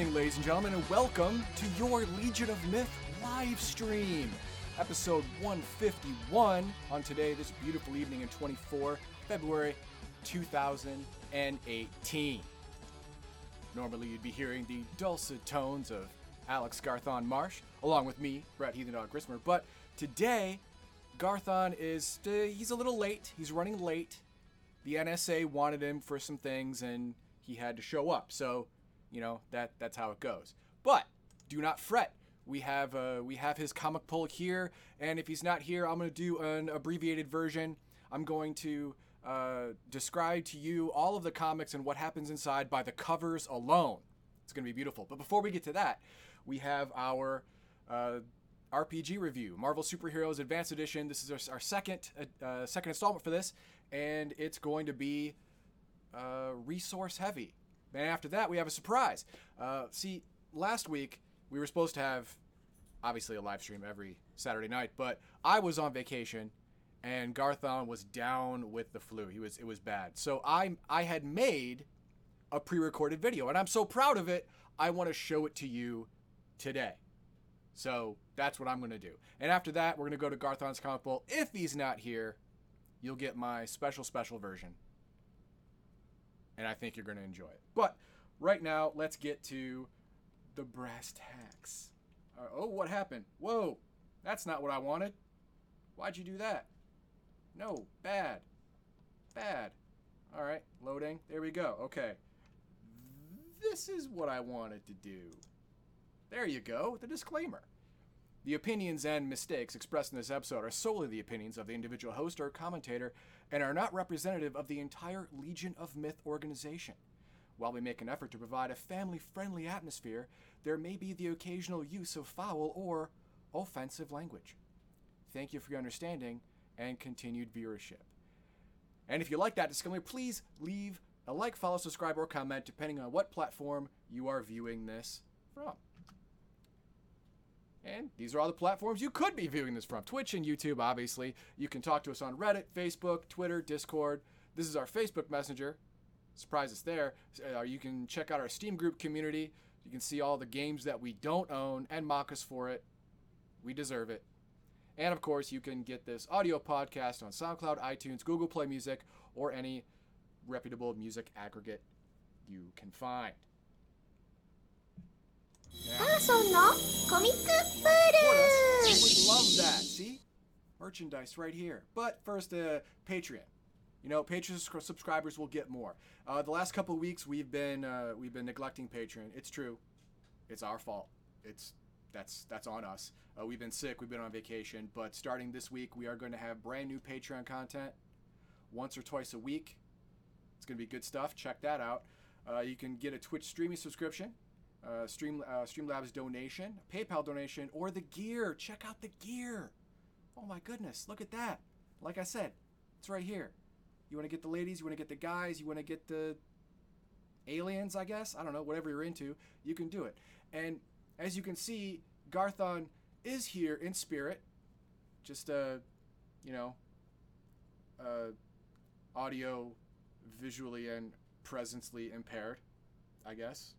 evening, ladies and gentlemen, and welcome to your Legion of Myth live stream, episode 151 on today, this beautiful evening in 24 February 2018. Normally, you'd be hearing the dulcet tones of Alex Garthon Marsh, along with me, Heathen Dog Grismer, but today, Garthon is, he's a little late, he's running late. The NSA wanted him for some things, and he had to show up, so, you know, that's how it goes. But do not fret. We have his comic pull here, and if he's not here, I'm going to do an abbreviated version. I'm going to describe to you all of the comics and what happens inside by the covers alone. It's going to be beautiful. But before we get to that, we have our RPG review, Marvel Super Heroes Advanced Edition. This is our second installment for this, and it's going to be resource heavy. And after that, we have a surprise. See, last week, we were supposed to have, obviously, a live stream every Saturday night, but I was on vacation, and Garthon was down with the flu. It was bad. So I had made a pre-recorded video, and I'm so proud of it, I want to show it to you today. So that's what I'm going to do. And after that, we're going to go to Garthon's Comic Bowl. If he's not here, you'll get my special, special version. And I think you're going to enjoy it. But right now, let's get to the brass tacks. Oh, what happened? Whoa, that's not what I wanted. Why'd you do that? No, bad. Bad. All right, loading. There we go. Okay. This is what I wanted to do. There you go, the disclaimer. The opinions and mistakes expressed in this episode are solely the opinions of the individual host or commentator and are not representative of the entire Legion of Myth organization. While we make an effort to provide a family-friendly atmosphere, there may be the occasional use of foul or offensive language. Thank you for your understanding and continued viewership. And if you like that disclaimer, please leave a like, follow, subscribe, or comment depending on what platform you are viewing this from. And these are all the platforms you could be viewing this from. Twitch and YouTube, obviously. You can talk to us on Reddit, Facebook, Twitter, Discord. This is our Facebook Messenger. Surprise, it's there. You can check out our Steam group community. You can see all the games that we don't own and mock us for it. We deserve it. And, of course, you can get this audio podcast on SoundCloud, iTunes, Google Play Music, or any reputable music aggregate you can find. Yeah. We love that. See? Merchandise right here. But first, Patreon. You know, Patreon subscribers will get more. The last couple of weeks, we've been neglecting Patreon. It's true. It's our fault. That's on us. We've been sick. We've been on vacation. But starting this week, we are going to have brand new Patreon content once or twice a week. It's going to be good stuff. Check that out. You can get a Twitch streaming subscription. Streamlabs donation, PayPal donation, or the gear. Check out the gear. Oh my goodness, look at that. Like I said, it's right here. You want to get the ladies, you want to get the guys, you want to get the aliens, I guess. I don't know, whatever you're into, you can do it. And as you can see, Garthon is here in spirit. Just audio, visually and presencely impaired, I guess.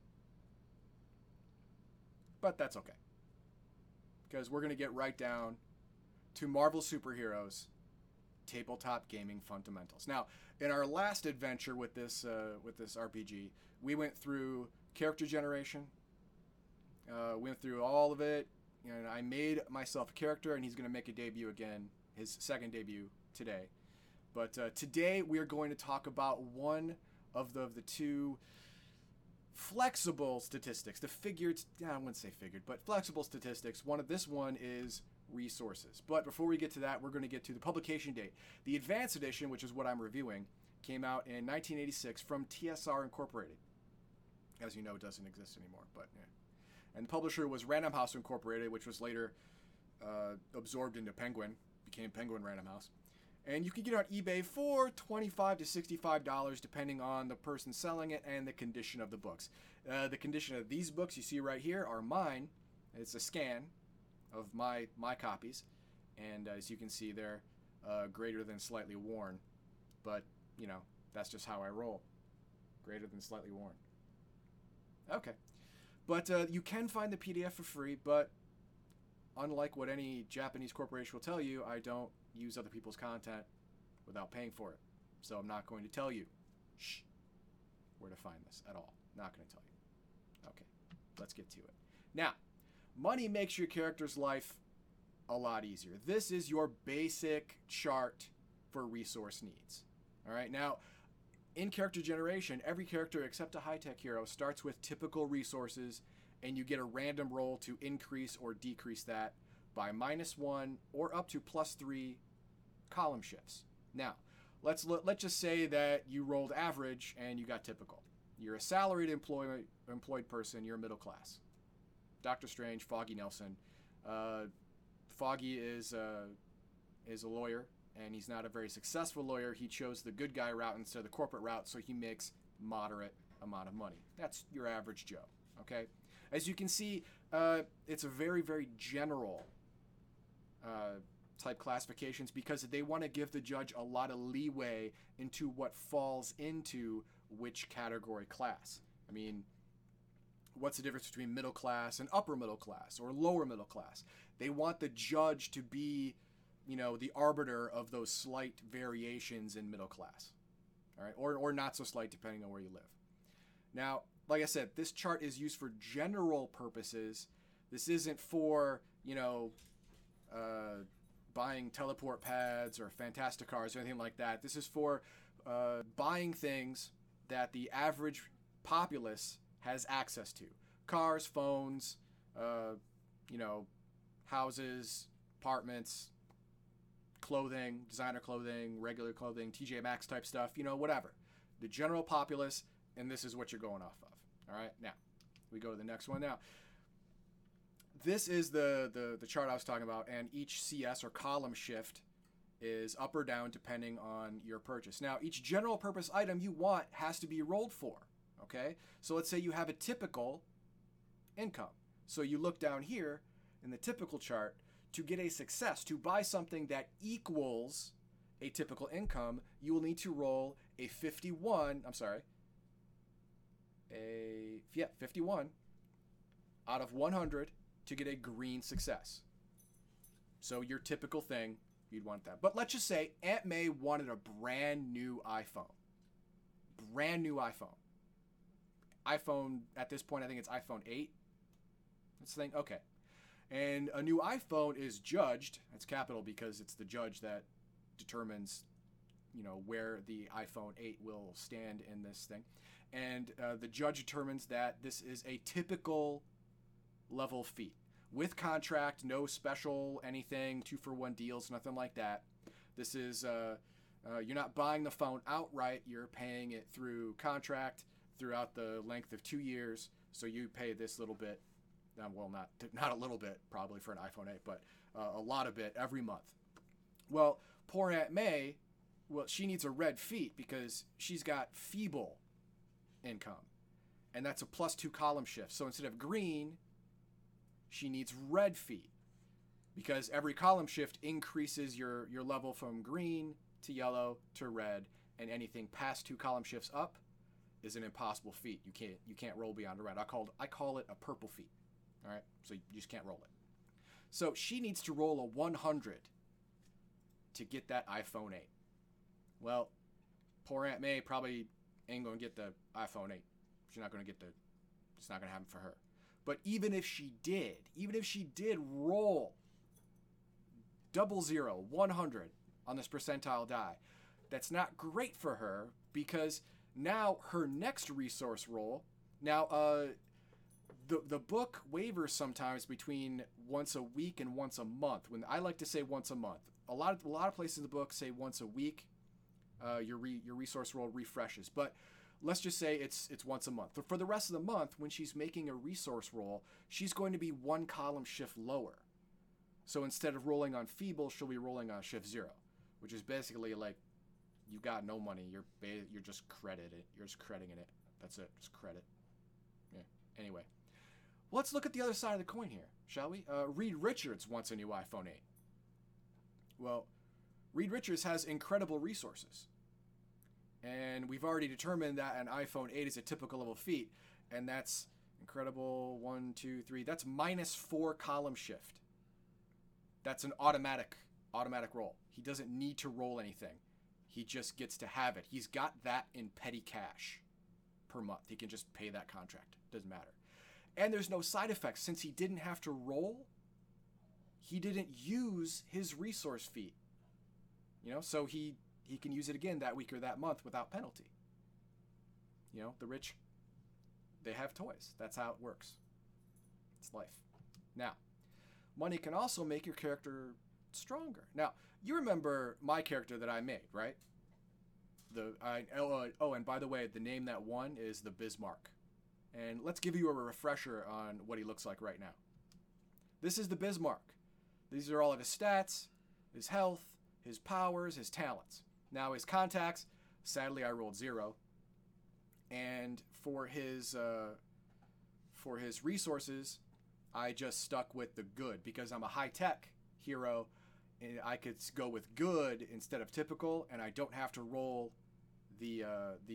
But that's okay, because we're going to get right down to Marvel Super Heroes tabletop gaming fundamentals. Now, in our last adventure with this RPG, we went through character generation, went through all of it, and I made myself a character, and he's going to make a debut again, his second debut today. But today we are going to talk about one of the two flexible statistics, flexible statistics. This one is resources. But before we get to that, we're going to get to the publication date. The Advanced Edition, which is what I'm reviewing, came out in 1986 from TSR Incorporated. As you know, it doesn't exist anymore, but yeah. And the publisher was Random House Incorporated, which was later absorbed into Penguin, became Penguin Random House. And you can get it on eBay for $25 to $65, depending on the person selling it and the condition of the books. The condition of these books you see right here are mine. It's a scan of my copies. And as you can see, they're greater than slightly worn. But, you know, that's just how I roll. Greater than slightly worn. Okay. But you can find the PDF for free, but unlike what any Japanese corporation will tell you, I don't use other people's content without paying for it. So I'm not going to tell you where to find this at all. Not going to tell you. Okay, let's get to it. Now, money makes your character's life a lot easier. This is your basic chart for resource needs. All right, now, in character generation, every character except a high-tech hero starts with typical resources, and you get a random roll to increase or decrease that by -1 or up to +3 column shifts. Now, let's just say that you rolled average and you got typical. You're a salaried employed person. You're middle class. Doctor Strange, Foggy Nelson. Foggy is a lawyer, and he's not a very successful lawyer. He chose the good guy route instead of the corporate route, so he makes moderate amount of money. That's your average Joe. Okay, as you can see, it's a very, very general type classifications because they want to give the judge a lot of leeway into what falls into which category class. I mean, what's the difference between middle class and upper middle class or lower middle class? They want the judge to be, you know, the arbiter of those slight variations in middle class, all right, or not so slight depending on where you live. Now, like I said, this chart is used for general purposes. This isn't for, you know, buying teleport pads or fantastic cars or anything like that. This is for buying things that the average populace has access to. Cars, phones, you know, houses, apartments, clothing, designer clothing, regular clothing, TJ Maxx type stuff, you know, whatever. The general populace. And this is what you're going off of. All right. Now, we go to the next one. Now, this is the chart I was talking about. And each CS or column shift is up or down depending on your purchase. Now, each general purpose item you want has to be rolled for. Okay. So let's say you have a typical income. So you look down here in the typical chart to get a success, to buy something that equals a typical income, you will need to roll a 51 out of 100 to get a green success. So your typical thing, you'd want that. But let's just say Aunt May wanted a brand new iPhone. Brand new iPhone. iPhone, at this point, I think it's iPhone 8. This thing, okay. And a new iPhone is judged. That's capital because it's the judge that determines, you know, where the iPhone 8 will stand in this thing. And the judge determines that this is a typical level fee. With contract, no special anything, 2-for-1 deals, nothing like that. This is, you're not buying the phone outright. You're paying it through contract throughout the length of 2 years. So you pay this little bit. Well, not a little bit, probably for an iPhone 8, but a lot of it every month. Well, poor Aunt May... Well, she needs a red feet because she's got feeble income. And that's a +2 column shift. So instead of green, she needs red feet because every column shift increases your level from green to yellow to red. And anything past 2 column shifts up is an impossible feat. You can't roll beyond a red. I call it a purple feat. All right? So you just can't roll it. So she needs to roll a 100 to get that iPhone 8. Well, poor Aunt May probably ain't going to get the iPhone 8. She's not going to get the... It's not going to happen for her. But even if she did roll 00, 100 on this percentile die, that's not great for her because now her next resource roll... Now, the book wavers sometimes between once a week and once a month. When I like to say once a month. A lot of places in the book say once a week. Your resource roll refreshes, but let's just say it's once a month. For the rest of the month, when she's making a resource roll, she's going to be 1 column shift lower. So instead of rolling on feeble, she'll be rolling on shift 0, which is basically like you got no money. You're just credited. You're just crediting it. That's it. Just credit. Yeah. Anyway, let's look at the other side of the coin here, shall we? Reed Richards wants a new iPhone 8. Well, Reed Richards has incredible resources. And we've already determined that an iPhone 8 is a typical level feat, and that's Incredible, 1, 2, 3. That's -4 column shift. That's an automatic roll. He doesn't need to roll anything. He just gets to have it. He's got that in petty cash per month. He can just pay that contract. Doesn't matter. And there's no side effects. Since he didn't have to roll, he didn't use his resource feat. You know, so he can use it again that week or that month without penalty. You know, the rich, they have toys. That's how it works. It's life. Now, money can also make your character stronger. Now, you remember my character that I made, right? And by the way, the name that won is the Bismarck. And let's give you a refresher on what he looks like right now. This is the Bismarck. These are all of his stats, his health, his powers, his talents. Now his contacts, sadly I rolled 0. And for his resources, I just stuck with the good because I'm a high-tech hero and I could go with good instead of typical, and I don't have to roll the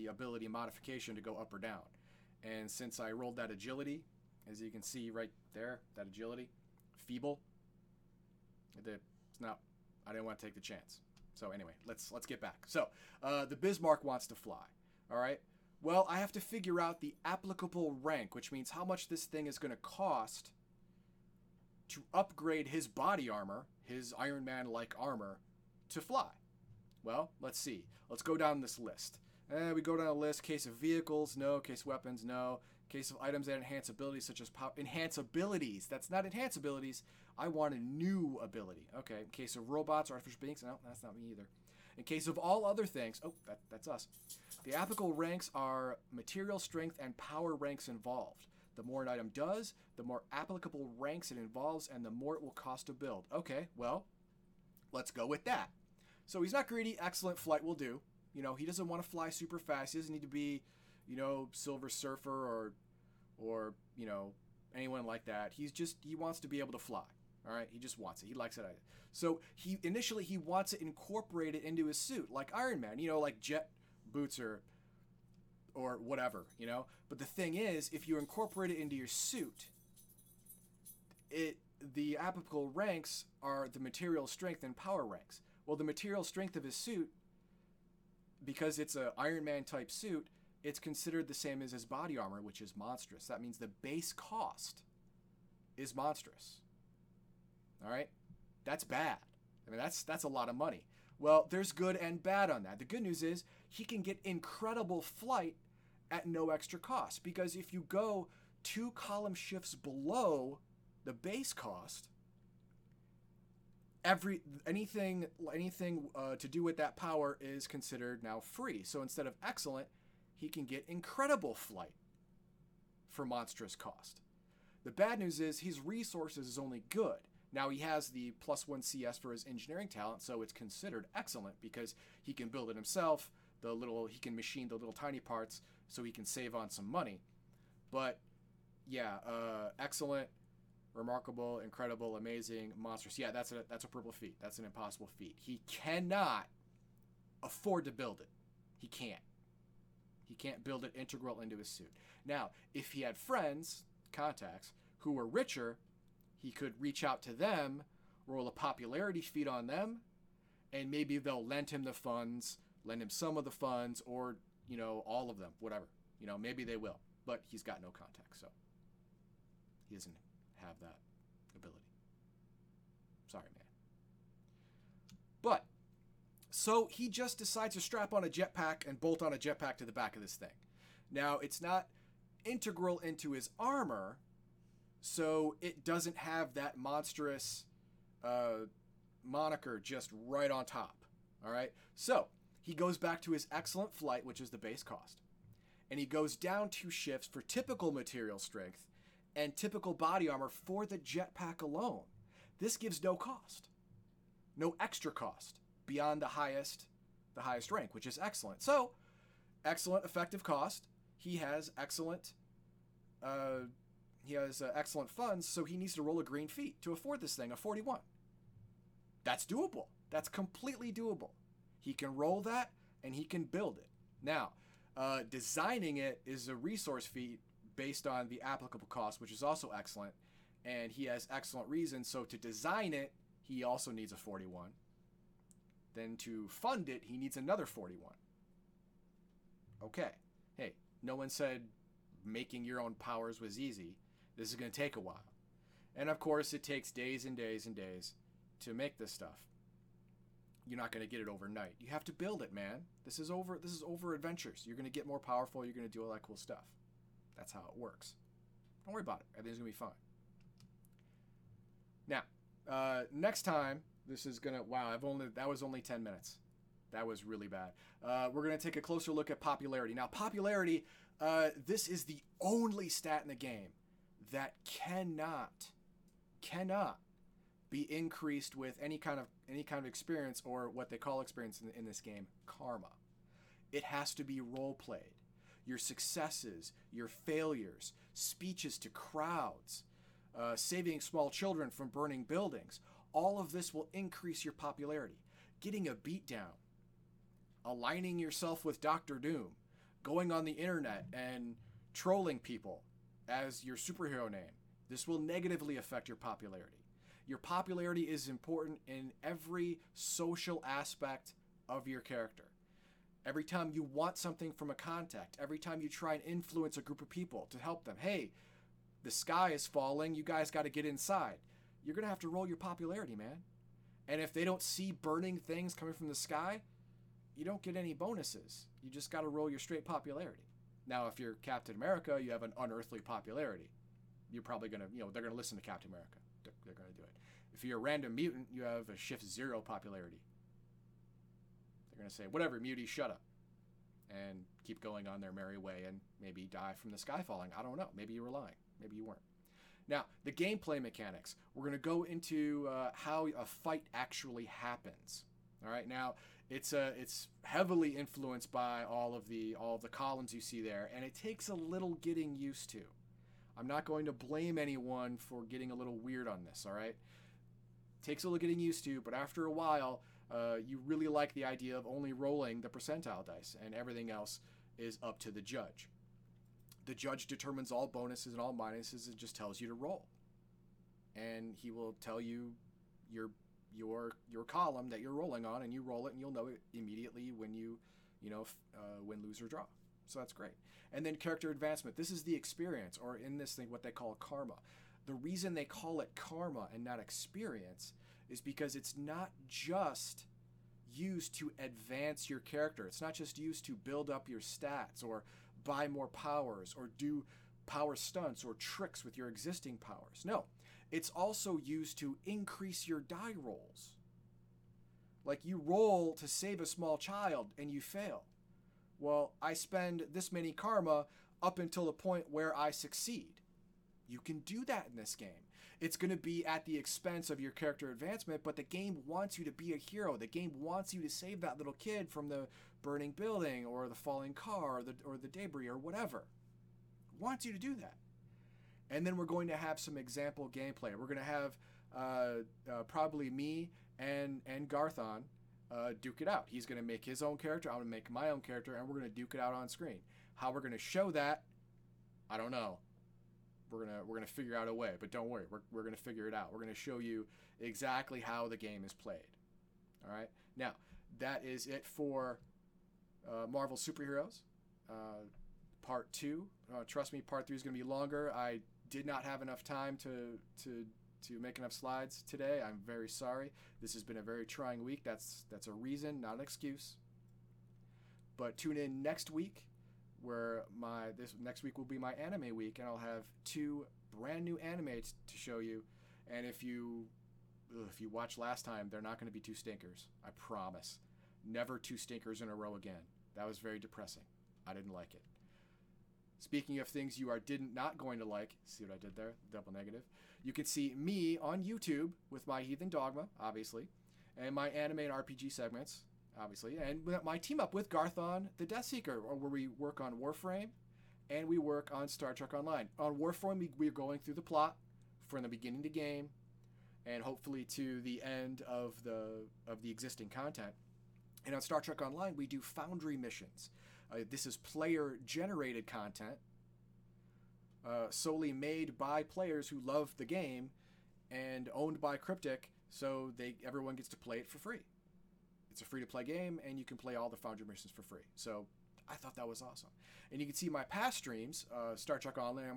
ability modification to go up or down. And since I rolled that agility, as you can see right there, that agility, feeble. It's not. I didn't want to take the chance. So anyway, let's get back. So the Bismarck wants to fly. All right. Well, I have to figure out the applicable rank, which means how much this thing is going to cost to upgrade his body armor, his Iron Man-like armor, to fly. Well, let's see. Let's go down this list. We go down a list. Case of vehicles, no. Case of weapons, no. Case of items that enhance abilities, such as enhance abilities. That's not enhance abilities. I want a new ability. Okay. In case of robots, artificial beings, no, that's not me either. In case of all other things, oh, that's us. The applicable ranks are material strength and power ranks involved. The more an item does, the more applicable ranks it involves, and the more it will cost to build. Okay, well, let's go with that. So he's not greedy. Excellent flight will do. You know, he doesn't want to fly super fast. He doesn't need to be, you know, Silver Surfer or you know, anyone like that. He wants to be able to fly. All right, he just wants it. He likes it. So he wants it incorporated into his suit, like Iron Man. You know, like jet boots or whatever. You know. But the thing is, if you incorporate it into your suit, the applicable ranks are the material strength and power ranks. Well, the material strength of his suit, because it's an Iron Man type suit, it's considered the same as his body armor, which is monstrous. That means the base cost is monstrous. All right? That's bad. I mean, that's a lot of money. Well, there's good and bad on that. The good news is he can get incredible flight at no extra cost, because if you go 2 column shifts below the base cost, anything to do with that power is considered now free. So instead of excellent, he can get incredible flight for monstrous cost. The bad news is his resources is only good. Now he has the +1 CS for his engineering talent, so it's considered excellent because he can build it himself. He can machine the little tiny parts, so he can save on some money. But yeah, excellent. Remarkable, incredible, amazing, monstrous. Yeah, that's a purple feat. That's an impossible feat. He cannot afford to build it. He can't. He can't build it integral into his suit. Now, if he had friends, contacts, who were richer, he could reach out to them, roll a popularity feat on them, and maybe they'll lend him some of the funds, or, you know, all of them, whatever. You know, maybe they will. But he's got no contacts, so he isn't have that ability. Sorry, man. But, so he just decides to strap on a jetpack and bolt on a jetpack to the back of this thing. Now, it's not integral into his armor, so it doesn't have that monstrous moniker just right on top. All right? So, he goes back to his excellent flight, which is the base cost. And he goes down 2 shifts for typical material strength and typical body armor for the jetpack alone. This gives no cost, no extra cost beyond the highest rank, which is excellent. So, excellent effective cost. He has excellent funds, so he needs to roll a green feat to afford this thing, a 41. That's doable. That's completely doable. He can roll that, and he can build it. Now, designing it is a resource feat based on the applicable cost, which is also excellent, and he has excellent reasons. So to design it, he also needs a 41. Then to fund it, he needs another 41. Okay. Hey, no one said making your own powers was easy. This is going to take a while. And of course, it takes days and days and days to make this stuff. You're not going to get it overnight. You have to build it, man. This is over adventures. You're going to get more powerful. You're going to do all that cool stuff. That's how it works. Don't worry about it. Everything's going to be fine. Now, next time, this is going to... Wow, that was only 10 minutes. That was really bad. We're going to take a closer look at popularity. Now, popularity, this is the only stat in the game that cannot be increased with any kind of experience, or what they call experience in this game, karma. It has to be role played. Your successes, your failures, speeches to crowds, saving small children from burning buildings, all of this will increase your popularity. Getting a beatdown, aligning yourself with Doctor Doom, going on the internet and trolling people as your superhero name, this will negatively affect your popularity. Your popularity is important in every social aspect of your character. Every time you want something from a contact, every time you try and influence a group of people to help them, hey, the sky is falling, you guys got to get inside. You're going to have to roll your popularity, man. And if they don't see burning things coming from the sky, you don't get any bonuses. You just got to roll your straight popularity. Now, if you're Captain America, you have an unearthly popularity. You're probably going to, they're going to listen to Captain America. They're going to do it. If you're a random mutant, you have a shift 0 popularity. They're going to say, whatever, mutie, shut up. And keep going on their merry way and maybe die from the sky falling. I don't know. Maybe you were lying. Maybe you weren't. Now, the gameplay mechanics. We're going to go into how a fight actually happens. All right. Now, it's heavily influenced by all of the columns you see there, and it takes a little getting used to. I'm not going to blame anyone for getting a little weird on this. All right. Takes a little getting used to, but after a while, you really like the idea of only rolling the percentile dice, and everything else is up to the judge. The judge determines all bonuses and all minuses and just tells you to roll. And he will tell you your column that you're rolling on, and you roll it, and you'll know it immediately when you win, lose, or draw. So that's great. And then character advancement. This is the experience, or in this thing, what they call karma. The reason they call it karma and not experience is because it's not just used to advance your character. It's not just used to build up your stats or buy more powers or do power stunts or tricks with your existing powers. No, it's also used to increase your die rolls. Like you roll to save a small child and you fail. Well, I spend this many karma up until the point where I succeed. You can do that in this game. It's going to be at the expense of your character advancement, but the game wants you to be a hero. The game wants you to save that little kid from the burning building or the falling car or the debris or whatever. It wants you to do that. And then we're going to have some example gameplay. We're going to have probably me and Garthon duke it out. He's going to make his own character. I'm going to make my own character, and we're going to duke it out on screen. How we're going to show that, I don't know. We're gonna figure out a way, but don't worry, we're gonna figure it out. We're gonna show you exactly how the game is played. All right. Now that is it for Marvel Super Heroes Part 2. Trust me, Part 3 is gonna be longer. I did not have enough time to make enough slides today. I'm very sorry. This has been a very trying week. That's a reason, not an excuse. But tune in next week, where this next week will be my anime week, and I'll have 2 brand new animes to show you. And if you watched last time, they're not going to be 2 stinkers. I promise. Never 2 stinkers in a row again. That was very depressing. I didn't like it. Speaking of things you not going to like, see what I did there? Double negative. You can see me on YouTube with my Heathen Dogma, obviously, and my anime and RPG segments, obviously, and my team up with Garthon the Death Seeker, where we work on Warframe and we work on Star Trek Online. On Warframe, we're going through the plot from the beginning of the game and hopefully to the end of the existing content. And on Star Trek Online, we do Foundry missions. This is player-generated content solely made by players who love the game and owned by Cryptic, so everyone gets to play it for free. It's a free-to-play game, and you can play all the Foundry missions for free. So I thought that was awesome. And you can see my past streams, Star Trek Online,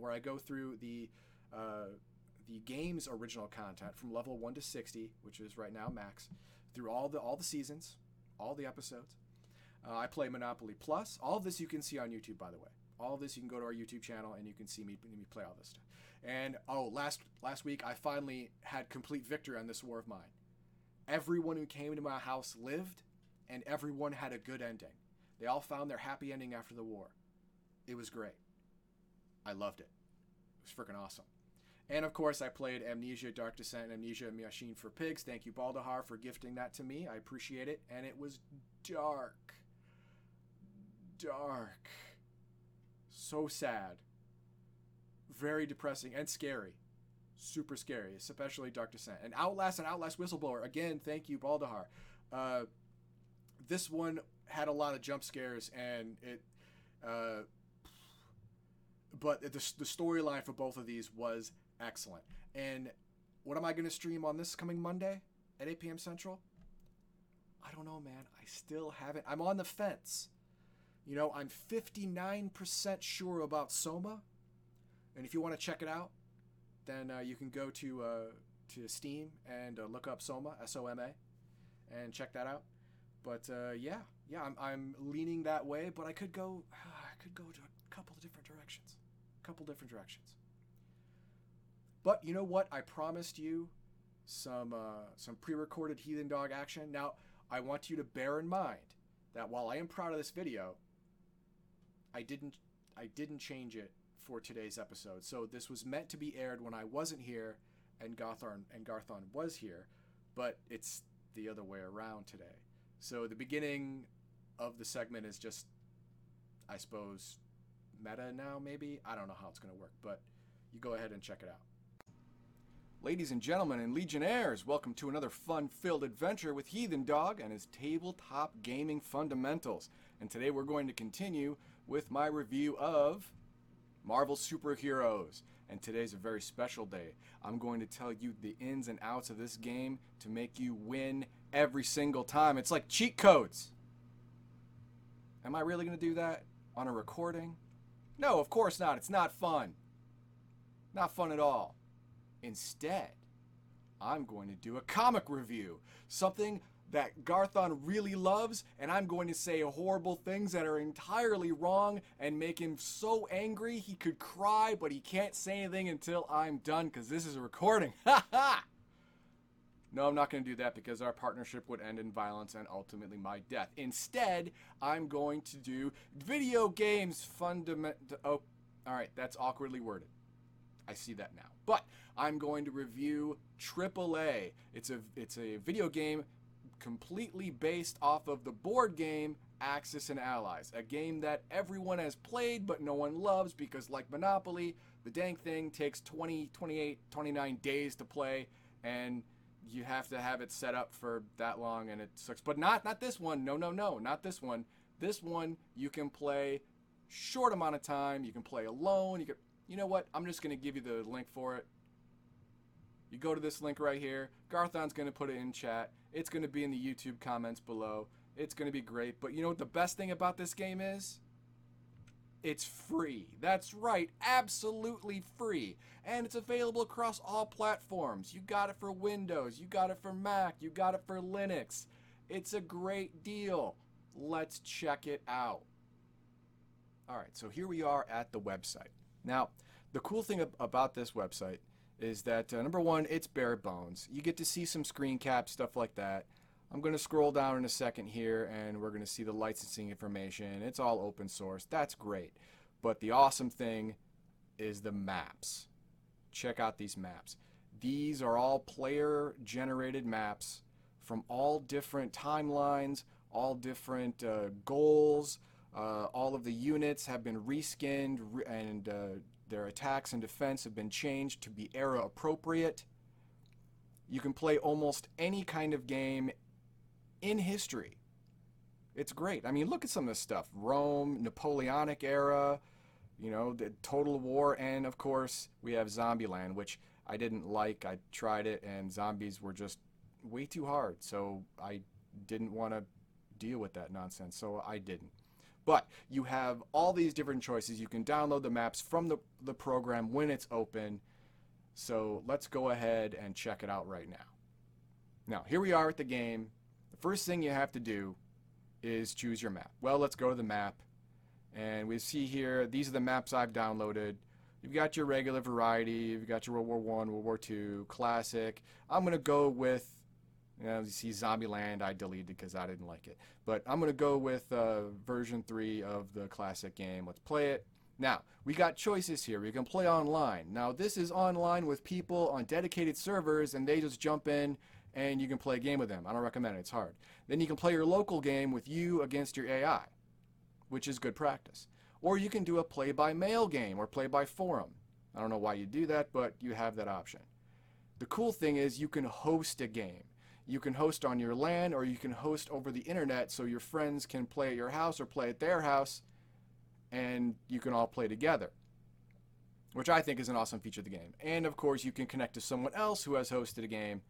where I go through the game's original content from level 1 to 60, which is right now max, through all the seasons, all the episodes. I play Monopoly Plus. All of this you can see on YouTube, by the way. All of this, you can go to our YouTube channel and you can see me play all this stuff. And, last week I finally had complete victory on this war of mine. Everyone who came to my house lived, and everyone had a good ending. They all found their happy ending after the war. It was great. I loved it. It was freaking awesome. And, of course, I played Amnesia, Dark Descent, and Amnesia Machine for Pigs. Thank you, Baldahar, for gifting that to me. I appreciate it. And it was dark. Dark. So sad, very depressing, and scary. Super scary, especially Dark Descent. And Outlast Whistleblower. Again, thank you, Baldahar. This one had a lot of jump scares, and it... but the storyline for both of these was excellent. And what am I going to stream on this coming Monday at 8 p.m. Central? I don't know, man. I still haven't. I'm on the fence. You know, I'm 59% sure about Soma, and if you want to check it out, then you can go to Steam and look up Soma, S-O-M-A, and check that out. But yeah, I'm leaning that way, but I could go to a couple of different directions, But you know what? I promised you some pre-recorded Heathen Dog action. Now I want you to bear in mind that while I am proud of this video, I didn't change it for today's episode. So this was meant to be aired when I wasn't here and Garthon was here, but it's the other way around today. So the beginning of the segment is just, I suppose, meta now maybe? I don't know how it's going to work, but you go ahead and check it out. Ladies and gentlemen and Legionnaires, welcome to another fun-filled adventure with Heathen Dog and his tabletop gaming fundamentals. And today we're going to continue with my review of Marvel Super Heroes. And today's a very special day. I'm going to tell you the ins and outs of this game to make you win every single time. It's like cheat codes. Am I really going to do that on a recording? No, of course not. It's not fun. Not fun at all. Instead, I'm going to do a comic review, something that Garthon really loves, and I'm going to say horrible things that are entirely wrong and make him so angry he could cry, but he can't say anything until I'm done because this is a recording. Ha ha! No, I'm not going to do that because our partnership would end in violence and ultimately my death. Instead, I'm going to do video games fundamental... Oh, alright, that's awkwardly worded. I see that now. But I'm going to review AAA. It's a video game completely based off of the board game Axis and Allies, a game that everyone has played but no one loves because, like Monopoly, the dang thing takes 20, 28, 29 days to play, and you have to have it set up for that long, and it sucks. But not this one. No, not this one. This one you can play short amount of time. You can play alone. You know what? I'm just going to give you the link for it. You go to this link right here. Garthon's going to put it in chat. It's going to be in the YouTube comments below. It's going to be great. But you know what the best thing about this game is? It's free. That's right. Absolutely free. And it's available across all platforms. You got it for Windows. You got it for Mac. You got it for Linux. It's a great deal. Let's check it out. All right. So here we are at the website. Now, the cool thing about this website is that, number one, it's bare bones. You get to see some screen caps, stuff like that. I'm going to scroll down in a second here, and we're going to see the licensing information. It's all open source. That's great. But the awesome thing is the maps. Check out these maps. These are all player-generated maps from all different timelines, all different goals. All of the units have been reskinned, and their attacks and defense have been changed to be era appropriate. You can play almost any kind of game in history. It's great. I mean, look at some of this stuff. Rome, Napoleonic era, you know, the Total War, and of course we have Zombieland, which I didn't like. I tried it and zombies were just way too hard, so I didn't want to deal with that nonsense, so I didn't. But you have all these different choices. You can download the maps from the program when it's open. So let's go ahead and check it out right now. Now, here we are at the game. The first thing you have to do is choose your map. Well, let's go to the map. And we see here, these are the maps I've downloaded. You've got your regular variety. You've got your World War I, World War II, Classic. I'm going to go with, you know, you see Zombieland, I deleted because I didn't like it. But I'm going to go with version 3 of the classic game. Let's play it. Now, we got choices here. We can play online. Now, this is online with people on dedicated servers, and they just jump in, and you can play a game with them. I don't recommend it. It's hard. Then you can play your local game with you against your AI, which is good practice. Or you can do a play-by-mail game or play-by-forum. I don't know why you do that, but you have that option. The cool thing is you can host a game. You can host on your LAN, or you can host over the internet, so your friends can play at your house or play at their house, and you can all play together, which I think is an awesome feature of the game. And of course you can connect to someone else who has hosted a game,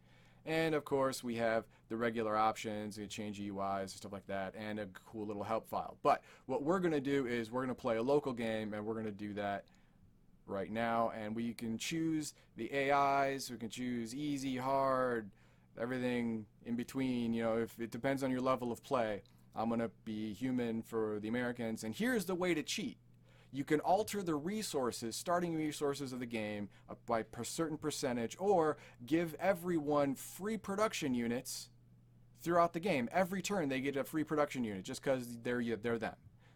and of course we have the regular options, you change UIs and stuff like that, and a cool little help file. But what we're going to do is we're going to play a local game, and we're going to do that right now. And we can choose the AIs, we can choose easy, hard, everything in between, you know, if it depends on your level of play. I'm gonna be human for the Americans, and here's the way to cheat. You can alter the resources, starting resources of the game by a certain percentage, or give everyone free production units throughout the game. Every turn they get a free production unit just because they're them.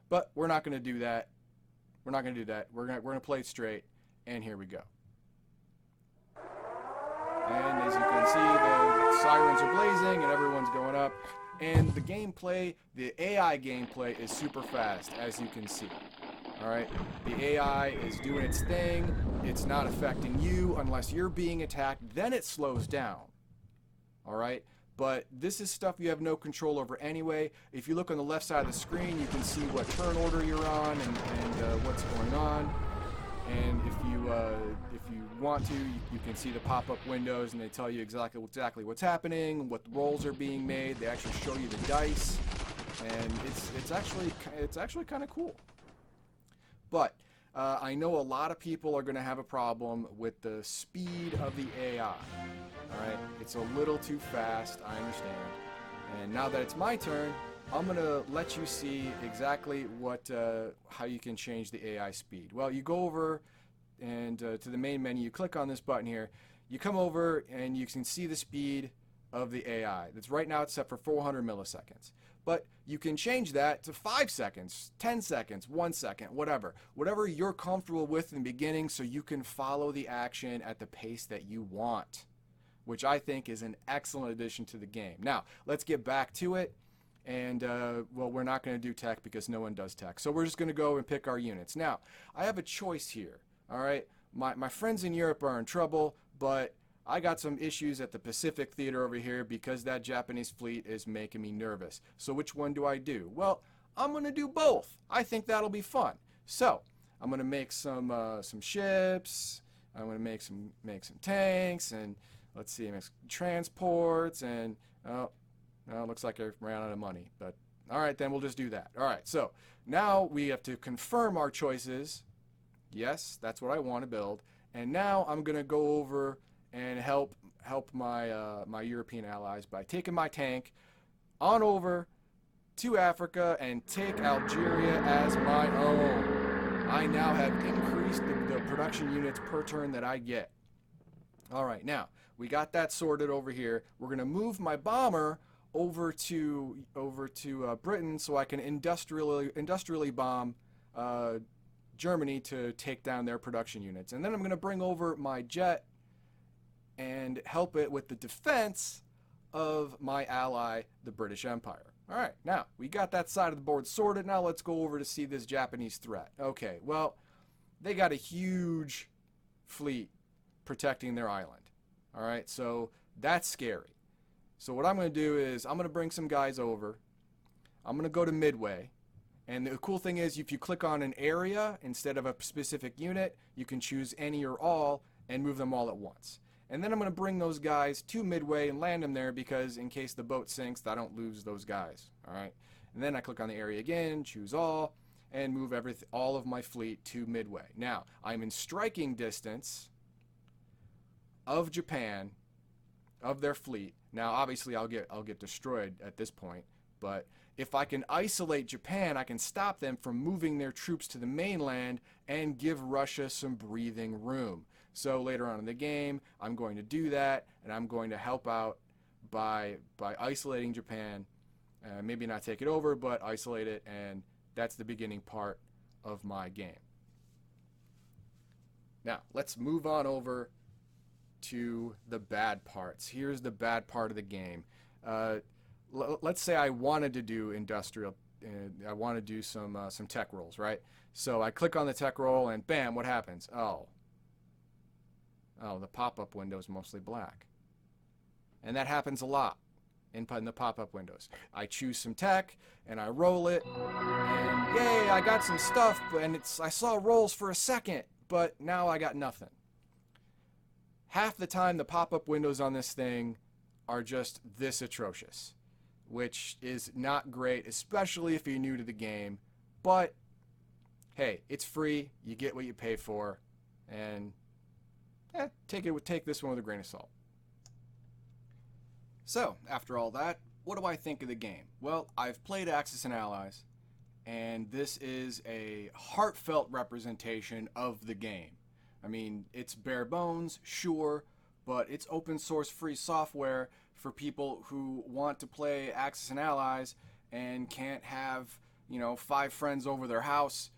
But we're not gonna do that. We're not gonna do that. We're gonna play it straight, and here we go. And as you can see, the sirens are blazing and everyone's going up. And the gameplay, the AI gameplay, is super fast, as you can see. Alright, the AI is doing its thing. It's not affecting you unless you're being attacked. Then it slows down. Alright, but this is stuff you have no control over anyway. If you look on the left side of the screen, you can see what turn order you're on and what's going on. And if you want to, you can see the pop-up windows, and they tell you exactly what's happening, what rolls are being made. They actually show you the dice, and it's actually kind of cool. But I know a lot of people are going to have a problem with the speed of the AI. All right, it's a little too fast. I understand. And now that it's my turn, I'm going to let you see exactly what how you can change the AI speed. Well, you go over and to the main menu, you click on this button here. You come over and you can see the speed of the AI. That's right now it's set for 400 milliseconds. But you can change that to 5 seconds, 10 seconds, 1 second, whatever. Whatever you're comfortable with in the beginning, so you can follow the action at the pace that you want, which I think is an excellent addition to the game. Now, let's get back to it. And well, we're not going to do tech because no one does tech, so we're just going to go and pick our units. Now, I have a choice here. All right, my friends in Europe are in trouble, but I got some issues at the Pacific Theater over here because that Japanese fleet is making me nervous. So which one do I do? Well, I'm going to do both. I think that'll be fun. So I'm going to make some ships. I'm going to make some tanks, and let's see, make some transports, and it looks like I ran out of money, but alright, then we'll just do that. Alright, so now we have to confirm our choices. Yes, that's what I want to build. And now I'm going to go over and help my European allies by taking my tank on over to Africa and take Algeria as my own. I now have increased the production units per turn that I get. Alright, now we got that sorted over here. We're going to move my bomber over to Britain, so I can industrially bomb Germany to take down their production units. And then I'm going to bring over my jet and help it with the defense of my ally, the British Empire. All right, now we got that side of the board sorted. Now let's go over to see this Japanese threat. Okay, well, they got a huge fleet protecting their island. All right, so that's scary. So what I'm going to do is I'm going to bring some guys over. I'm going to go to Midway, And the cool thing is, if you click on an area instead of a specific unit, you can choose any or all and move them all at once. And then I'm going to bring those guys to Midway and land them there, because in case the boat sinks, I don't lose those guys. All right. And then I click on the area again, choose all, and move all of my fleet to Midway. Now, I'm in striking distance of Japan, of their fleet. Now, obviously, I'll get destroyed at this point. But if I can isolate Japan, I can stop them from moving their troops to the mainland and give Russia some breathing room. So later on in the game, I'm going to do that, and I'm going to help out by isolating Japan. Maybe not take it over, but isolate it, and that's the beginning part of my game. Now, let's move on over to the bad parts. Here's the bad part of the game. Let's say I wanted to do industrial, I want to do some tech rolls, right? So I click on the tech roll and bam, what happens? Oh, the pop-up window is mostly black. And that happens a lot in the pop-up windows. I choose some tech and I roll it, and yay, I got some stuff, and I saw rolls for a second, but now I got nothing. Half the time the pop-up windows on this thing are just this atrocious, which is not great, especially if you're new to the game. But hey, it's free, you get what you pay for, and take this one with a grain of salt. So after all that, what do I think of the game? Well, I've played Axis and Allies, and this is a heartfelt representation of the game. I mean, it's bare bones, sure, but it's open source free software for people who want to play Axis and Allies and can't have, you know, 5 friends over their house,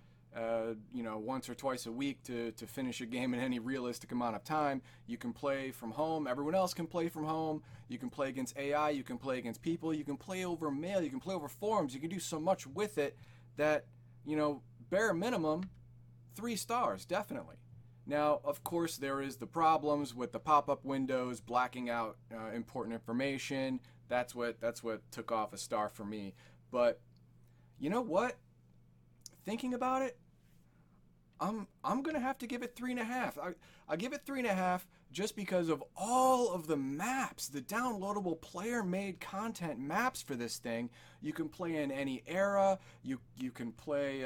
you know, once or twice a week to finish a game in any realistic amount of time. You can play from home. Everyone else can play from home. You can play against AI. You can play against people. You can play over mail. You can play over forums. You can do so much with it that, you know, bare minimum, 3 stars, definitely. Now, of course, there is the problems with the pop-up windows blacking out important information. That's what took off a star for me. But you know what? Thinking about it, I'm gonna have to give it 3.5. I give it 3.5 just because of all of the maps, the downloadable player-made content maps for this thing. You can play in any era. You can play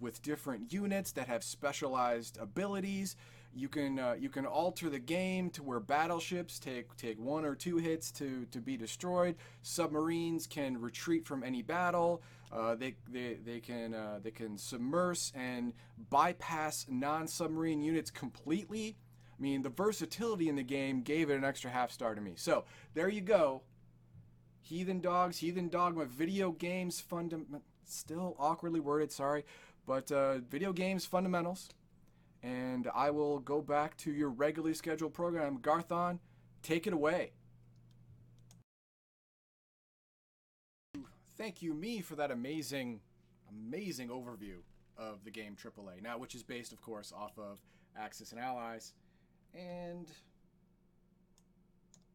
with different units that have specialized abilities. You can alter the game to where battleships take 1 or 2 hits to be destroyed. Submarines can retreat from any battle. They can submerge and bypass non-submarine units completely. I mean, the versatility in the game gave it an extra half-star to me. So there you go. Heathen Dogs, Heathen Dogma, video games fundamental. Still awkwardly worded, sorry, but video games fundamentals. And I will go back to your regularly scheduled program. Garthon, take it away. Thank you, me, for that amazing, amazing overview of the game AAA. Now, which is based, of course, off of Axis and Allies. And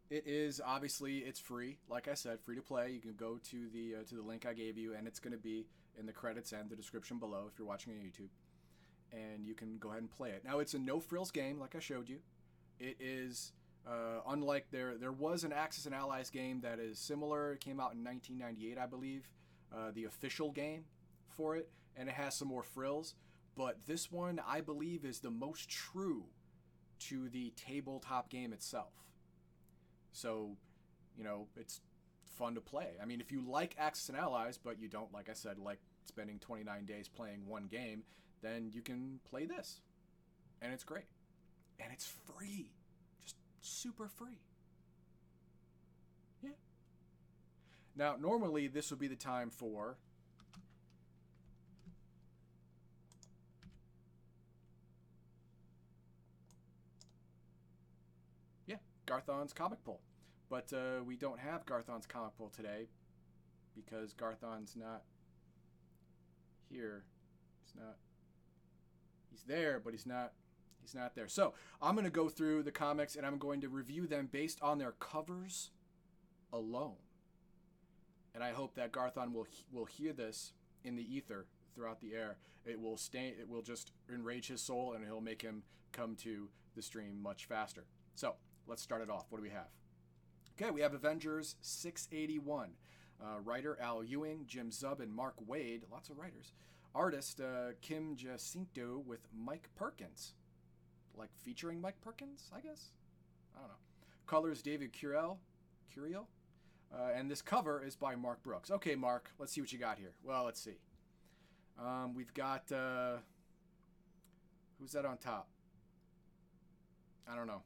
it is, obviously, it's free. Like I said, free to play. You can go to the link I gave you, and it's going to be in the credits and the description below if you're watching on YouTube. And you can go ahead and play it. Now, it's a no-frills game, like I showed you. It is, unlike there was an Axis and Allies game that is similar. It came out in 1998, I believe, the official game for it, and it has some more frills. But this one, I believe, is the most true to the tabletop game itself. So, you know, it's fun to play. I mean, if you like Axis and Allies, but you don't, like I said, like spending 29 days playing one game, then you can play this, and it's great, and it's free, just super free. Yeah. Now, normally this would be the time for Garthon's comic poll, but we don't have Garthon's comic poll today because Garthon's not here. He's not. He's there, but he's not there. So I'm going to go through the comics, and I'm going to review them based on their covers alone. And I hope that Garthon will hear this in the ether throughout the air. It will stay. It will just enrage his soul, and it'll make him come to the stream much faster. So let's start it off. What do we have? Okay, we have Avengers 681. Writer Al Ewing, Jim Zub, and Mark Wade. Lots of writers. Artist Kim Jacinto with Mike Perkins. Like featuring Mike Perkins, I guess? I don't know. Colors David Curiel. And this cover is by Mark Brooks. Okay, Mark, let's see what you got here. Well, let's see. We've got... who's that on top? I don't know.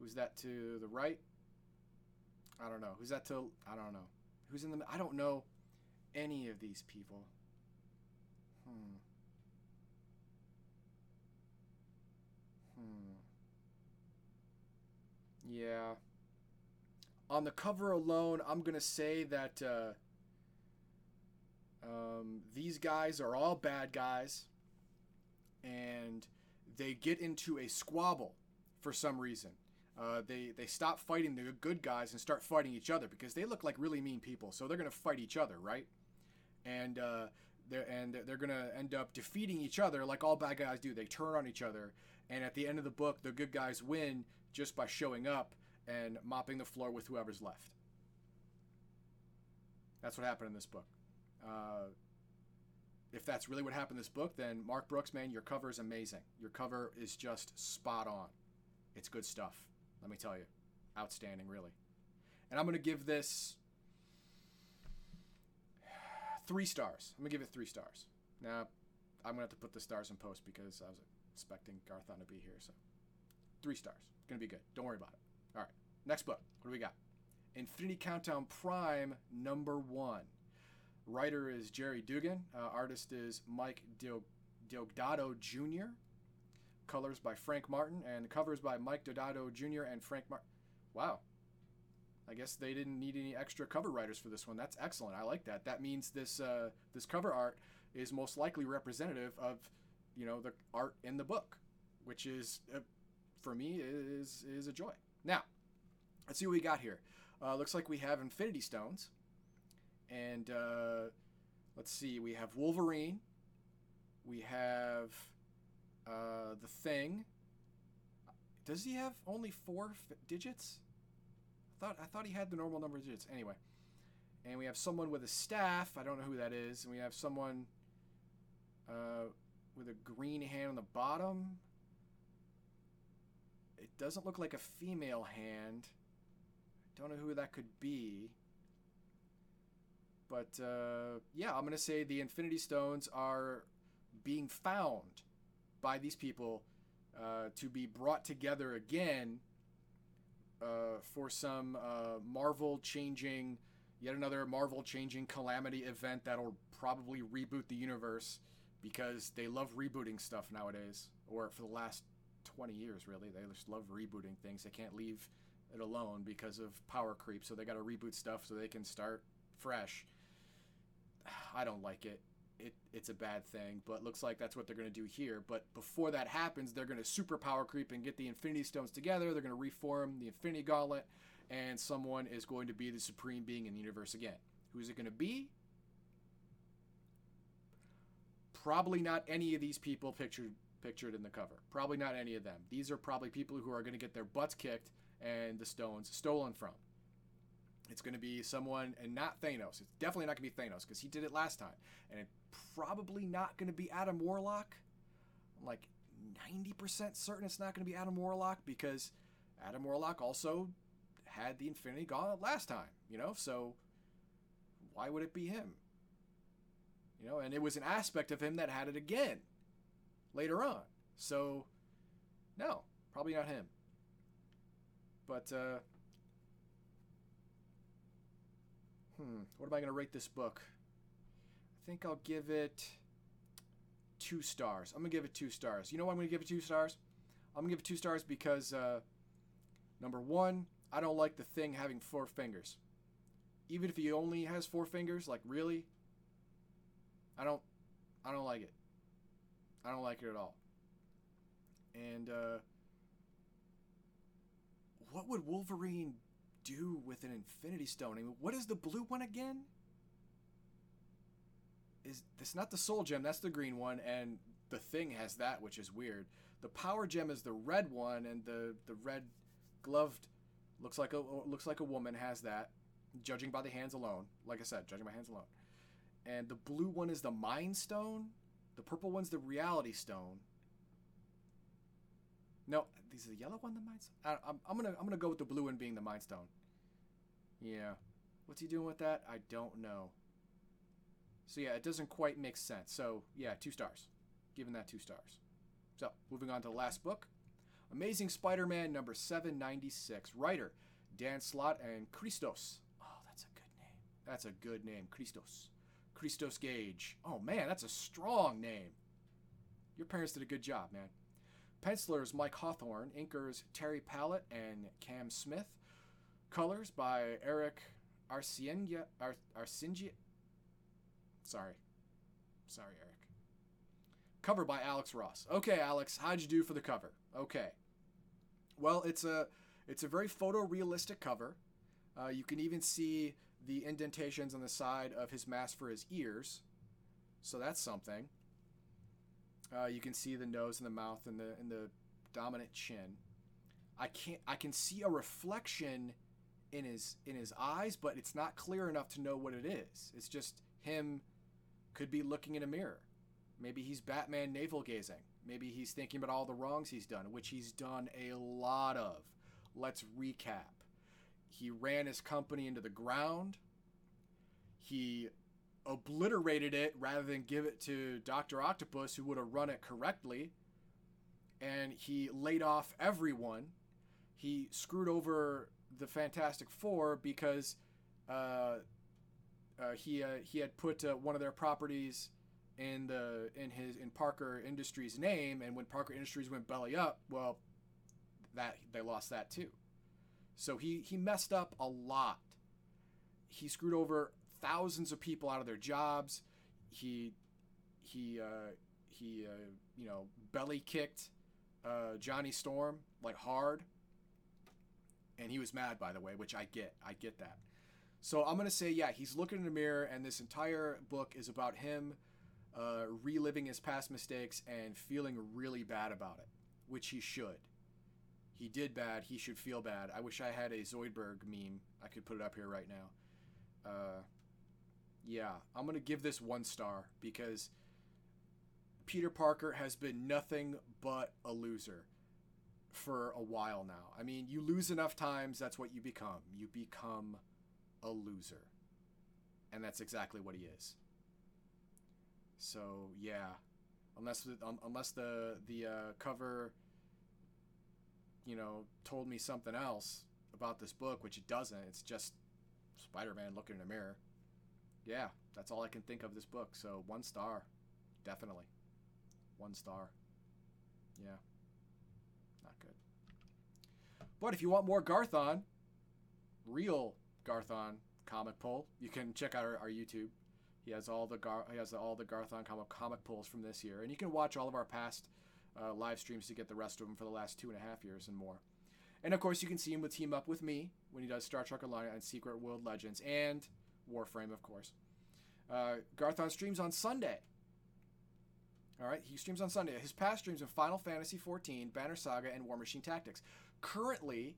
Who's that to the right? I don't know. Who's that to... I don't know. Who's in the... I don't know any of these people. Yeah. On the cover alone, I'm going to say that these guys are all bad guys. And they get into a squabble for some reason. They stop fighting the good guys and start fighting each other because they look like really mean people. So they're going to fight each other, right? And they're going to end up defeating each other like all bad guys do. They turn on each other. And at the end of the book, the good guys win just by showing up and mopping the floor with whoever's left. That's what happened in this book. If that's really what happened in this book, then Mark Brooks, man, your cover is amazing. Your cover is just spot on. It's good stuff. Let me tell you. Outstanding, really. And I'm going to give this 3 stars. I'm going to give it 3 stars. Now, I'm going to have to put the stars in post because I was expecting Garthon to be here. So, 3 stars. It's going to be good. Don't worry about it. All right. Next book. What do we got? Infinity Countdown Prime #1. Writer is Jerry Dugan. Artist is Mike Deodato Jr. Colors by Frank Martin, and covers by Mike Deodato Jr. and Frank Martin. Wow. I guess they didn't need any extra cover writers for this one. That's excellent. I like that. That means this this cover art is most likely representative of, you know, the art in the book, which is, for me, is a joy. Now, let's see what we got here. Looks like we have Infinity Stones. And let's see. We have Wolverine. We have... The Thing. Does he have only 4 digits? I thought he had the normal number of digits. Anyway, and we have someone with a staff. I don't know who that is. And we have someone with a green hand on the bottom. It doesn't look like a female hand. I don't know who that could be. But yeah, I'm gonna say the Infinity Stones are being found by these people to be brought together again for some yet another Marvel changing calamity event that'll probably reboot the universe because they love rebooting stuff nowadays, or for the last 20 years really. They just love rebooting things. They can't leave it alone because of power creep, so they got to reboot stuff so they can start fresh. I don't like it. It's a bad thing, but looks like that's what they're going to do here. But before that happens, they're going to super power creep and get the Infinity Stones together. They're going to reform the Infinity Gauntlet, and someone is going to be the supreme being in the universe again. Who's it going to be? Probably not any of these people pictured in the cover. Probably not any of them. These are probably people who are going to get their butts kicked and the stones stolen from. It's going to be someone, and not Thanos. It's definitely not going to be Thanos, because he did it last time. And it's probably not going to be Adam Warlock. I'm like 90% certain it's not going to be Adam Warlock, because Adam Warlock also had the Infinity Gauntlet last time, you know? So why would it be him? You know, and it was an aspect of him that had it again later on. So, no, probably not him. But, what am I going to rate this book? I think I'll give it 2 stars. I'm going to give it 2 stars. You know why I'm going to give it 2 stars? I'm going to give it 2 stars because, #1, I don't like the Thing having 4 fingers. Even if he only has 4 fingers, like, really? I don't like it. I don't like it at all. And, what would Wolverine do with an Infinity Stone? I mean, what is the blue one again? is this not the soul gem? That's the green one, and the Thing has that, which is weird. The power gem is the red one, and the red gloved looks like a woman has that, judging by the hands alone. Like I said, judging by hands alone. And the blue one is the Mind Stone. The purple one's the Reality Stone. No, is the yellow one the Mind Stone? I'm gonna go with the blue one being the Mind Stone. Yeah, what's he doing with that? I don't know. So yeah, it doesn't quite make sense. So yeah, 2 stars. Giving that 2 stars. So moving on to the last book, Amazing Spider-Man number 796. Writer Dan Slott and Christos. Oh, that's a good name. That's a good name, Christos. Christos Gage. Oh man, that's a strong name. Your parents did a good job, man. Pencilers Mike Hawthorne, inkers Terry Pallett and Cam Smith, colors by Eric Arcingia. Sorry, Eric. Cover by Alex Ross. Okay, Alex, how'd you do for the cover? Okay. Well, it's a very photorealistic cover. You can even see the indentations on the side of his mask for his ears. So that's something. You can see the nose and the mouth and the dominant chin. I can see a reflection in his eyes, but it's not clear enough to know what it is. It's just him could be looking in a mirror. Maybe he's Batman navel gazing. Maybe he's thinking about all the wrongs he's done, which he's done a lot of. Let's recap. He ran his company into the ground. He obliterated it rather than give it to Dr. Octopus, who would have run it correctly. And he laid off everyone. He screwed over the Fantastic Four because he had put one of their properties in Parker Industries' name, and when Parker Industries went belly up, well, that they lost that too. So he messed up a lot. He screwed over thousands of people out of their jobs. He belly kicked Johnny Storm like hard, and he was mad, by the way, which I get that. So I'm gonna say, yeah, he's looking in the mirror, and this entire book is about him reliving his past mistakes and feeling really bad about it, which he should. He did bad. He should feel bad. I wish I had a Zoidberg meme. I could put it up here right now. Yeah, I'm going to give this 1 star because Peter Parker has been nothing but a loser for a while now. I mean, you lose enough times, that's what you become. You become a loser. And that's exactly what he is. So, yeah. Unless the cover... told me something else about this book, which it doesn't. It's just Spider-Man looking in a mirror. Yeah, that's all I can think of this book. So 1 star, definitely. 1 star. Yeah, not good. But if you want more Garthon, real Garthon comic poll, you can check out our YouTube. He has all the Garthon comic polls from this year, and you can watch all of our past live streams to get the rest of them for the last 2.5 years and more. And of course, you can see him with Team Up with Me when he does Star Trek Online and Secret World Legends and Warframe, of course. Garthon streams on Sunday. All right, he streams on Sunday. His past streams in Final Fantasy XIV, Banner Saga, and War Machine Tactics. Currently,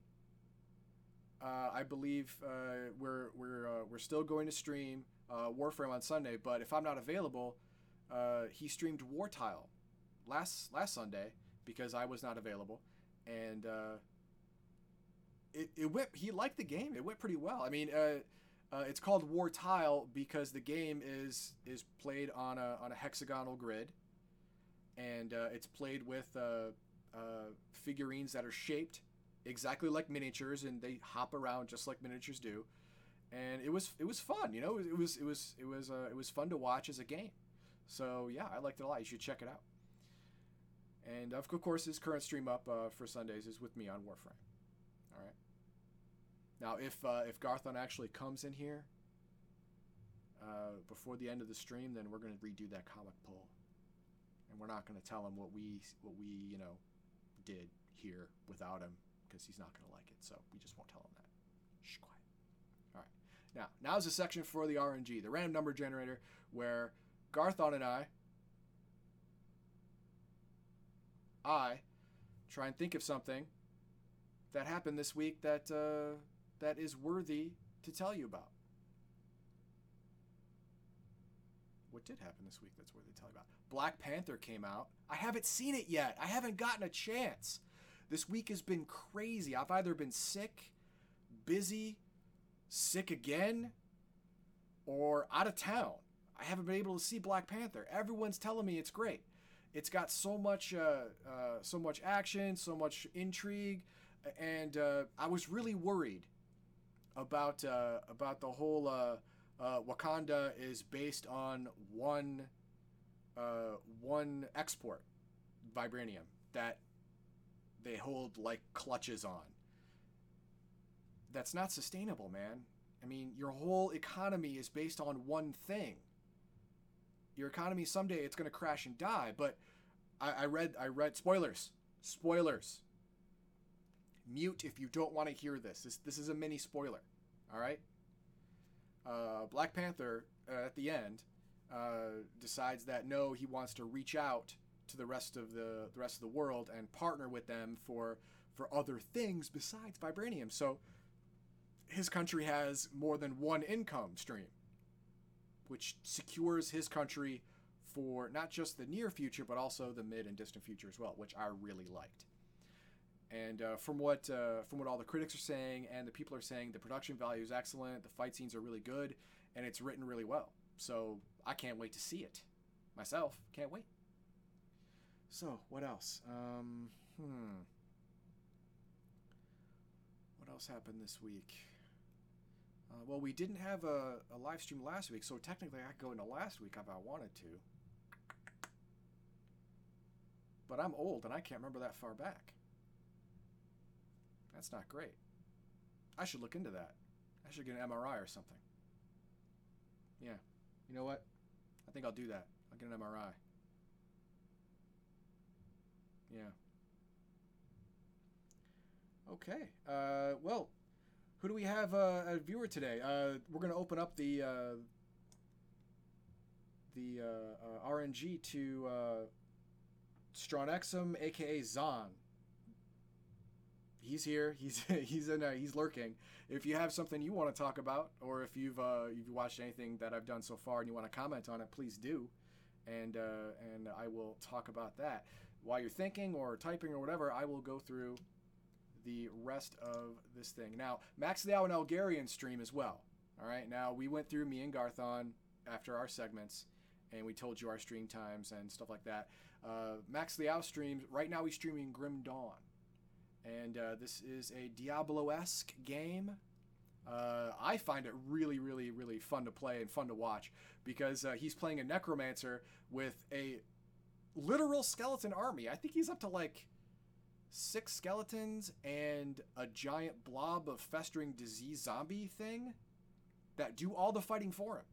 I believe we're still going to stream Warframe on Sunday, but if I'm not available, he streamed Wartile last Sunday because I was not available, and he liked the game. It went pretty well. I mean, it's called War Tile because the game is played on a hexagonal grid, and it's played with figurines that are shaped exactly like miniatures, and they hop around just like miniatures do, and it was fun. It was fun to watch as a game. So yeah, I liked it a lot. You should check it out. And, of course, his current stream up for Sundays is with me on Warframe. All right. Now, if Garthon actually comes in here before the end of the stream, then we're going to redo that comic poll. And we're not going to tell him what we did here without him because he's not going to like it. So we just won't tell him that. Shh, quiet. All right. Now's the section for the RNG, the random number generator, where... Garthon and I try and think of something that happened this week that that is worthy to tell you about. What did happen this week that's worth telling about? Black Panther came out. I haven't seen it yet. I haven't gotten a chance. This week has been crazy. I've either been sick, busy, sick again, or out of town. I haven't been able to see Black Panther. Everyone's telling me it's great. It's got so much action, so much intrigue, and I was really worried about the whole. Wakanda is based on one export, vibranium, that they hold like clutches on. That's not sustainable, man. I mean, your whole economy is based on one thing. Your economy someday it's gonna crash and die. But I read spoilers. Mute if you don't want to hear this. This is a mini spoiler. All right. Black Panther, at the end, decides that no, he wants to reach out to the rest of the rest of the world and partner with them for other things besides vibranium. So his country has more than one income stream, which secures his country for not just the near future, but also the mid and distant future as well, which I really liked. And from what all the critics are saying and the people are saying, the production value is excellent, the fight scenes are really good, and it's written really well. So I can't wait to see it. Myself, can't wait. So, what else? What else happened this week? Well, we didn't have a live stream last week, so technically I could go into last week if I wanted to. But I'm old and I can't remember that far back. That's not great. I should look into that. I should get an MRI or something. Yeah. You know what? I think I'll do that. I'll get an MRI. Yeah. Okay. Well, who do we have a viewer today? We're going to open up the RNG to Stronexum, a.k.a. Zahn. He's here. He's lurking. If you have something you want to talk about, or if you've watched anything that I've done so far and you want to comment on it, please do, and I will talk about that. While you're thinking or typing or whatever, I will go through the rest of this thing. Now, Max Liao and Elgarian stream as well. All right. Now we went through, me and Garthon, after our segments, and we told you our stream times and stuff like that. Max Liao streams right now. He's streaming Grim Dawn. And this is a Diablo-esque game. I find it really, really, really fun to play and fun to watch because he's playing a necromancer with a literal skeleton army. I think he's up to like 6 skeletons and a giant blob of festering disease zombie thing that do all the fighting for him.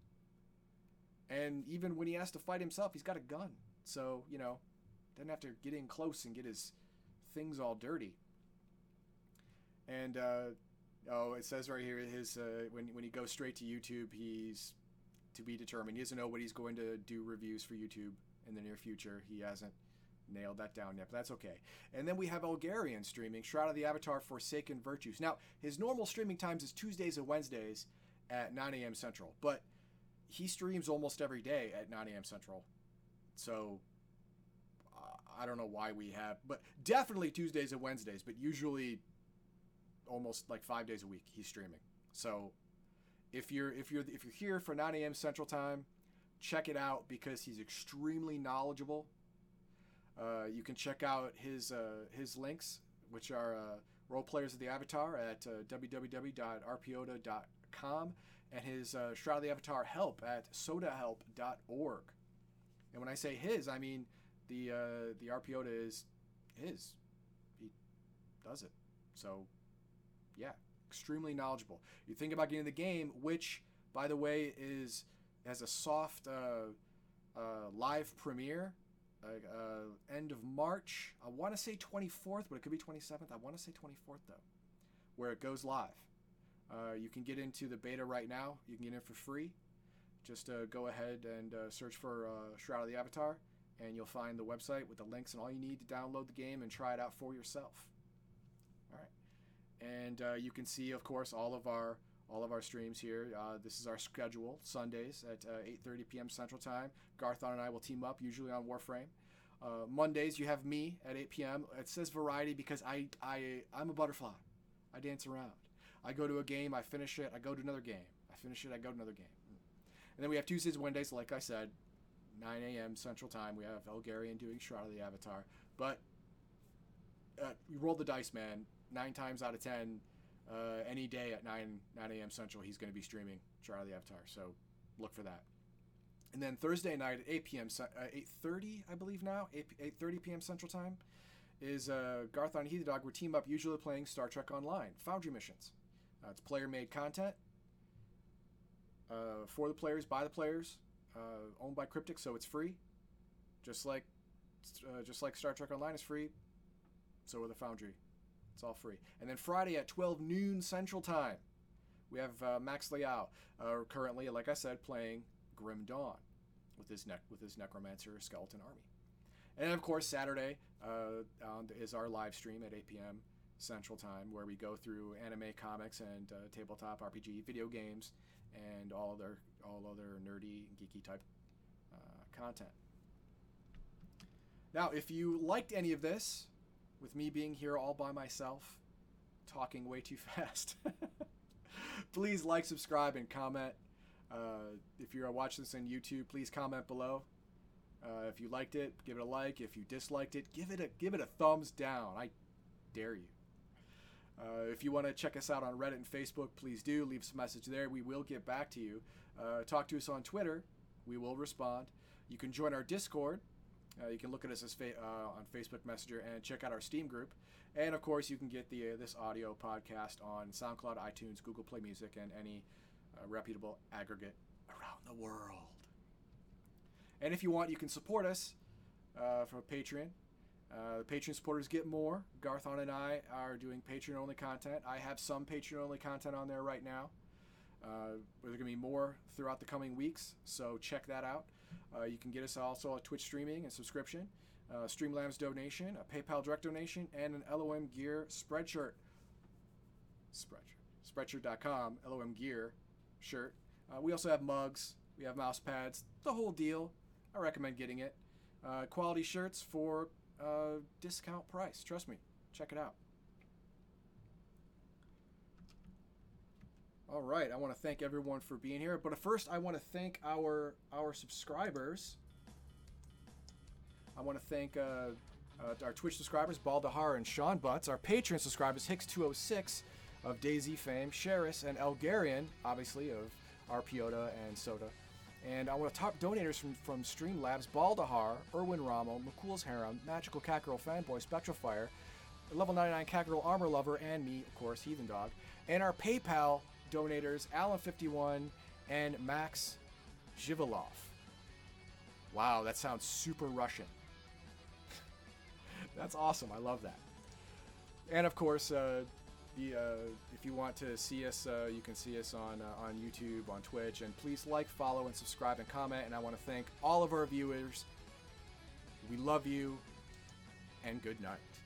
And even when he has to fight himself, he's got a gun. So, you know, doesn't have to get in close and get his things all dirty. And it says right here his when he goes straight to YouTube, he's to be determined. He doesn't know what he's going to do reviews for YouTube in the near future. He hasn't nailed that down yet, but that's okay. And then we have Elgarian streaming Shroud of the Avatar: Forsaken Virtues. Now his normal streaming times is Tuesdays and Wednesdays at 9 a.m. Central, but he streams almost every day at 9 a.m. Central. So I don't know why we have, but definitely Tuesdays and Wednesdays, but usually almost like 5 days a week he's streaming. So if you're here for 9 a.m. Central Time, check it out because he's extremely knowledgeable. You can check out his links, which are Role Players of the Avatar at www.rpota.com and his Shroud of the Avatar help at sodahelp.org. And when I say his, I mean the RPota is his. He does it. So yeah, extremely knowledgeable. You think about getting the game, which, by the way, has a soft live premiere end of March. I want to say 24th, but it could be 27th. I want to say 24th, though, where it goes live. You can get into the beta right now. You can get in for free. just go ahead and search for Shroud of the Avatar, and you'll find the website with the links and all you need to download the game and try it out for yourself. All right, and you can see, of course, all of our streams here. This is our schedule: Sundays at 8:30 p.m. Central Time. Garthon and I will team up, usually on Warframe. Mondays, you have me at 8 p.m. It says variety because I'm a butterfly. I dance around. I go to a game, I finish it, I go to another game. I finish it, I go to another game. And then we have Tuesdays and Wednesdays, like I said, 9 a.m. Central Time. We have Elgarian doing Shroud of the Avatar. But you roll the dice, man. 9 times out of 10, any day at 9 a.m. Central, he's going to be streaming Shroud of the Avatar. So look for that. And then Thursday night at 8 p.m., 8:30, I believe now, 8:30 p.m. Central Time, is Garthon and Heathen Dog. We team up, usually playing Star Trek Online, Foundry missions. It's player-made content for the players, by the players, owned by Cryptic, so it's free. Just like Star Trek Online is free, so are the Foundry. It's all free. And then Friday at 12 noon Central Time, we have Max Liao, currently, like I said, playing Grim Dawn with his necromancer skeleton army. And of course Saturday is our live stream at 8 p.m. Central Time, where we go through anime, comics, and tabletop RPG, video games, and all other nerdy, geeky type content. Now, if you liked any of this, with me being here all by myself, talking way too fast, please like, subscribe, and comment. If you're watching this on YouTube, please comment below. If you liked it, give it a like. If you disliked it, give it a thumbs down. I dare you. If you want to check us out on Reddit and Facebook, please do. Leave us a message there. We will get back to you. Talk to us on Twitter. We will respond. You can join our Discord. You can look at us on Facebook Messenger and check out our Steam group. And, of course, you can get this audio podcast on SoundCloud, iTunes, Google Play Music, and any reputable aggregate around the world. And if you want, you can support us from Patreon. The Patreon supporters get more. Garthon and I are doing Patreon-only content. I have some Patreon-only content on there right now. There's going to be more throughout the coming weeks, so check that out. You can get us also a Twitch streaming and subscription, Streamlabs donation, a PayPal direct donation, and an LOM Gear Spreadshirt. Spreadshirt.com, LOM Gear shirt. We also have mugs, we have mouse pads, the whole deal. I recommend getting it. Quality shirts for discount price. Trust me, check it out. All right, I want to thank everyone for being here, but first I want to thank our subscribers. I want to thank our Twitch subscribers, Baldahar and Sean Butts, our Patreon subscribers, Hicks206, of Daisy fame, Sheris, and Elgarian, obviously, of Arpiota and Soda. And I want to top donators from Streamlabs, Baldahar, Erwin Rommel, McCool's Harem, Magical Catgirl Fanboy, Spectralfire, Level 99 Catgirl Armor Lover, and me, of course, Heathen Dog. And our PayPal donators, Alan51 and Max Zhivilov. Wow, that sounds super Russian. That's awesome. I love that. And, of course, if you want to see us, you can see us on YouTube, on Twitch, and please like, follow, and subscribe, and comment. And I want to thank all of our viewers. We love you, and good night.